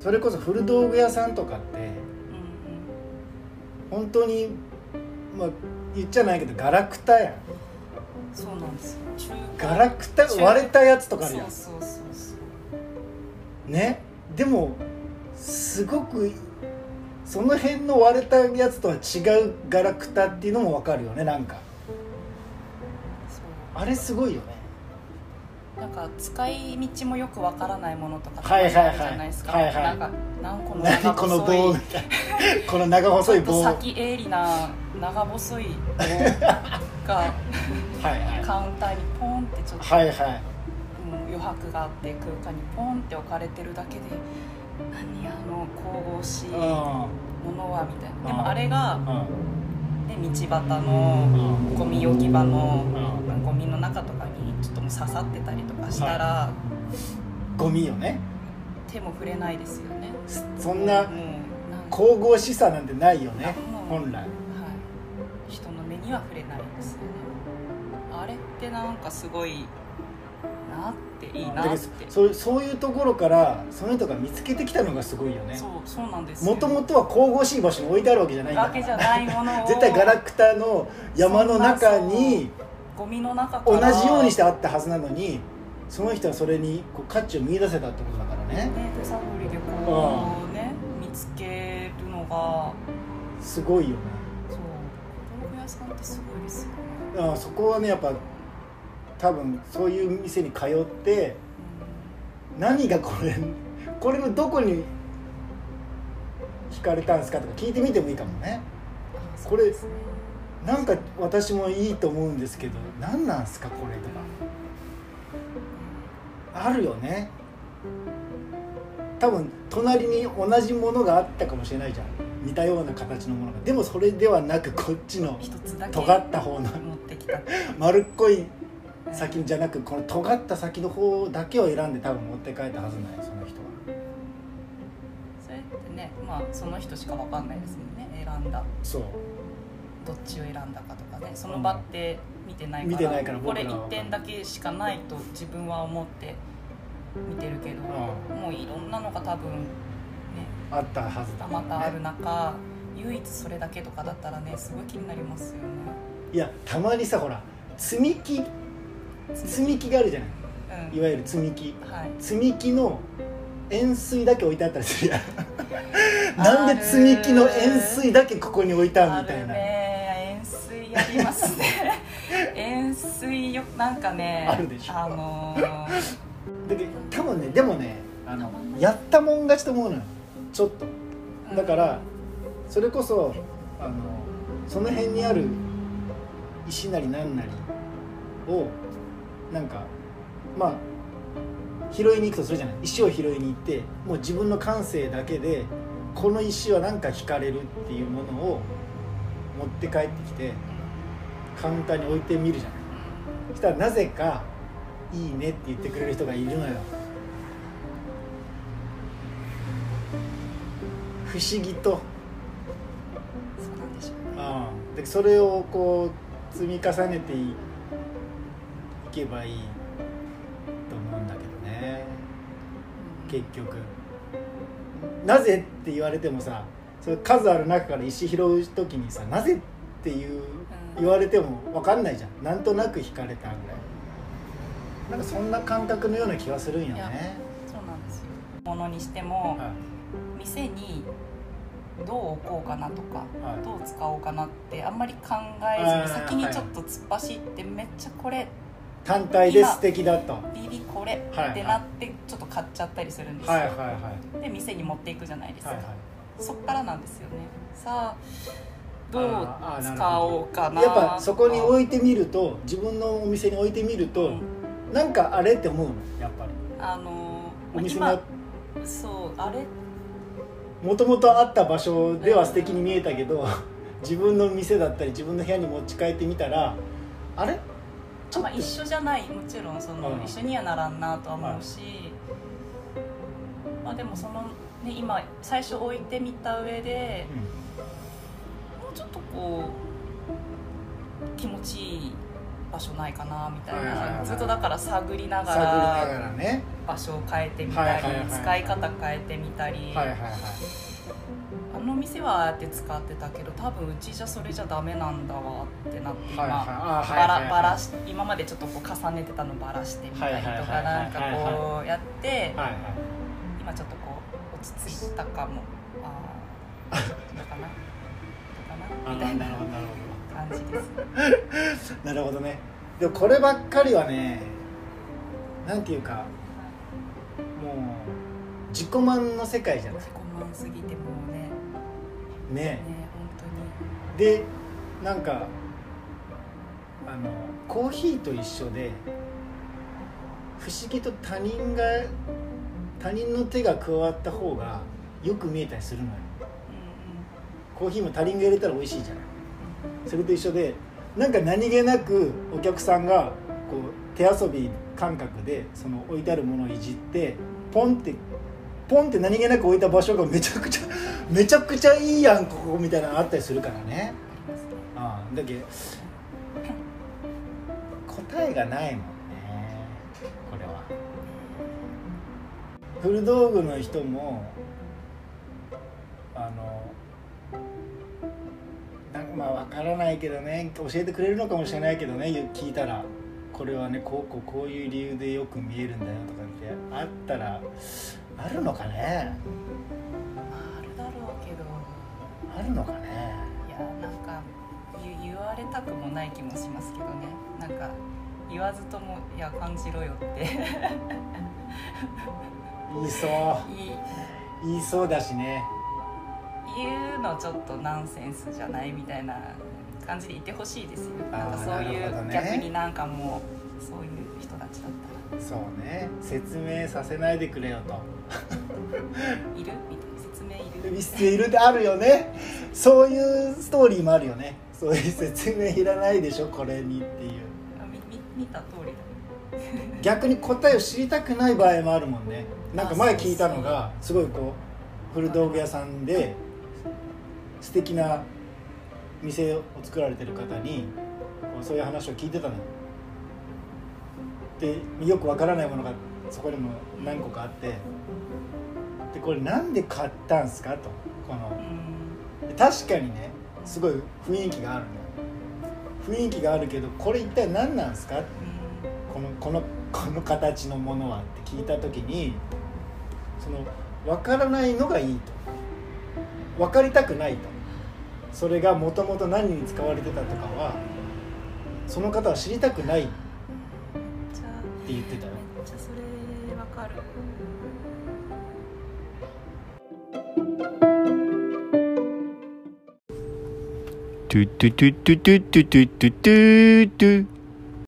それこそ古道具屋さんとかって本当に、まあ、言っちゃないけどガラクタやん。そうなんですよ、ガラクタ割れたやつとかあるやん。そうそうそうそうね。でもすごくその辺の割れたやつとは違うガラクタっていうのも分かるよね。なんかあれすごいよね。なんか使い道もよくわからないものとかあるじゃないですか。なんか何この長細いこの長細い棒、先鋭利な長細い棒がカウンターにポンってちょっと余白があって空間にポンって置かれてるだけで、何あの神々しいものはみたいな。でもあれが道端のゴミ置き場のゴミの中とかにちょっとも刺さってたりとかしたら、はい、ゴミよね。手も触れないですよね。そんな神々しさなんてないよね、本来、はい、人の目には触れないですよね。あれってなんかすごいなって、いいなって。そういうところからその人が見つけてきたのがすごいよね。そうなんですよ。もともとは神々しい場所に置いてあるわけじゃないんだから、わけじゃないものを絶対ガラクタの山の中にゴミの中から同じようにしてあったはずなのに、その人はそれにこう価値を見出せたってことだからね。手探りでこうね、見つけるのがすごいよね。そう、道具屋さんってすごいですよね。だからそこはね、やっぱ多分そういう店に通って、うん、何がこれのどこに惹かれたんですかとか聞いてみてもいいかもね。これなんか私もいいと思うんですけど、何なんすかこれとかあるよね。多分隣に同じものがあったかもしれないじゃん、似たような形のものが。でもそれではなく、こっちの尖った方の丸っこい先じゃなく、この尖った先の方だけを選んで多分持って帰ったはずない、その人は。それってね、まあその人しか分かんないですもんね、選んだ。そう。どっちを選んだかとかね、その場って見てないから、これ1点だけしかないと自分は思って見てるけど、もういろんなのが多分ね、あったはずだもんね。またある中、唯一それだけとかだったらね、すごい気になりますよね。いや、たまにさ、ほら、積み木があるじゃない、うん、いわゆる積み木、はい、積み木の円錐だけ置いてあったりするやんなんで積み木の円錐だけここに置いてあるみたいな。あるね、円錐やりますね円錐よ、なんかねあるでしょ、だけど多分ね、でもね、やったもん勝ちと思うのよ、ちょっと。だから、うん、それこそその辺にある石なりなんなりをなんか、まあ拾いに行くとするじゃない。石を拾いに行って、もう自分の感性だけでこの石はなんか惹かれるっていうものを持って帰ってきてカウンターに置いてみるじゃない。そしたらなぜかいいねって言ってくれる人がいるのよ。不思議と。そうなんでしょうね。ああ、でそれをこう積み重ねていけばいいと思うんだけどね。結局なぜって言われてもさ、それ数ある中から石拾う時にさ、なぜって言われても分かんないじゃん。なんとなく惹かれたぐらい、なんかそんな感覚のような気がするんよね。そうなんですよ。ものにしても、はい、店にどう置こうかなとか、はい、どう使おうかなってあんまり考えずに先にちょっと突っ走って、はい、めっちゃこれ単体で素敵だとビビこれってなってちょっと買っちゃったりするんですよ、はいはいはい、で店に持っていくじゃないですか、はいはい、そっからなんですよね。さあどう使おうかな。やっぱそこに置いてみると、自分のお店に置いてみると、うん、なんかあれって思うのやっぱり、お店がそうあれもともとあった場所では素敵に見えたけど、うん、自分の店だったり自分の部屋に持ち帰ってみたら、あれまあ、一緒じゃない、もちろんその、うん、一緒にはならんなとは思うし、うん、まあ、でもその、ね、今最初置いてみた上で、うん、もうちょっとこう気持ちいい場所ないかなみたいな、ずっとだから探りながら場所を変えてみたり、使い方変えてみたり、あの店はああやって使ってたけど多分うちじゃそれじゃダメなんだわってなって、今までちょっとこう重ねてたのバラしてみたりとか、なんかこうやって今ちょっとこう落ち着いたかも、あーどうかなみたいな感じですなるほどね。でもこればっかりはね、なんていうかもう自己満の世界じゃない。自己満すぎてもうね本当に。でなんかコーヒーと一緒で不思議と他人の手が加わった方がよく見えたりするのよ。コーヒーも他人が入れたら美味しいじゃない。それと一緒で、なんか何気なくお客さんがこう手遊び感覚でその置いてあるものをいじって、ポンって何気なく置いた場所がめちゃくちゃいいやんここみたいなのあったりするからね。ああ、だけど答えがないもんねこれは。古道具の人もまあ分からないけどね、教えてくれるのかもしれないけどね、聞いたらこれはねこういう理由でよく見えるんだよとかってあったらあるのかね。あるだろうけどあるのかね。いやなんか言われたくもない気もしますけどね。なんか言わずともいや感じろよって言いそうだしね。言うのちょっとナンセンスじゃないみたいな感じで言ってほしいですよ。なんかそういう、ね、逆になんかもうそういう人たちだったらそうね、説明させないでくれよといるみたいな、説明いるってあるよねそういうストーリーもあるよね。そういう説明いらないでしょこれにっていう、見た通りだね逆に答えを知りたくない場合もあるもんね。なんか前聞いたのがすごいこう古道具屋さんで素敵な店を作られてる方にそういう話を聞いてたので、よくわからないものがそこにも何個かあって、でこれなんで買ったんすかと、この確かにねすごい雰囲気があるね。雰囲気があるけどこれ一体何なんすか、この形のものはって聞いた時に、そのわからないのがいいと、分かりたくないと、それがもともと何に使われてたとかはその方は知りたくないって言ってたよ。めっちゃそれわかる。トゥトゥトゥトゥトゥトゥトゥトゥトゥ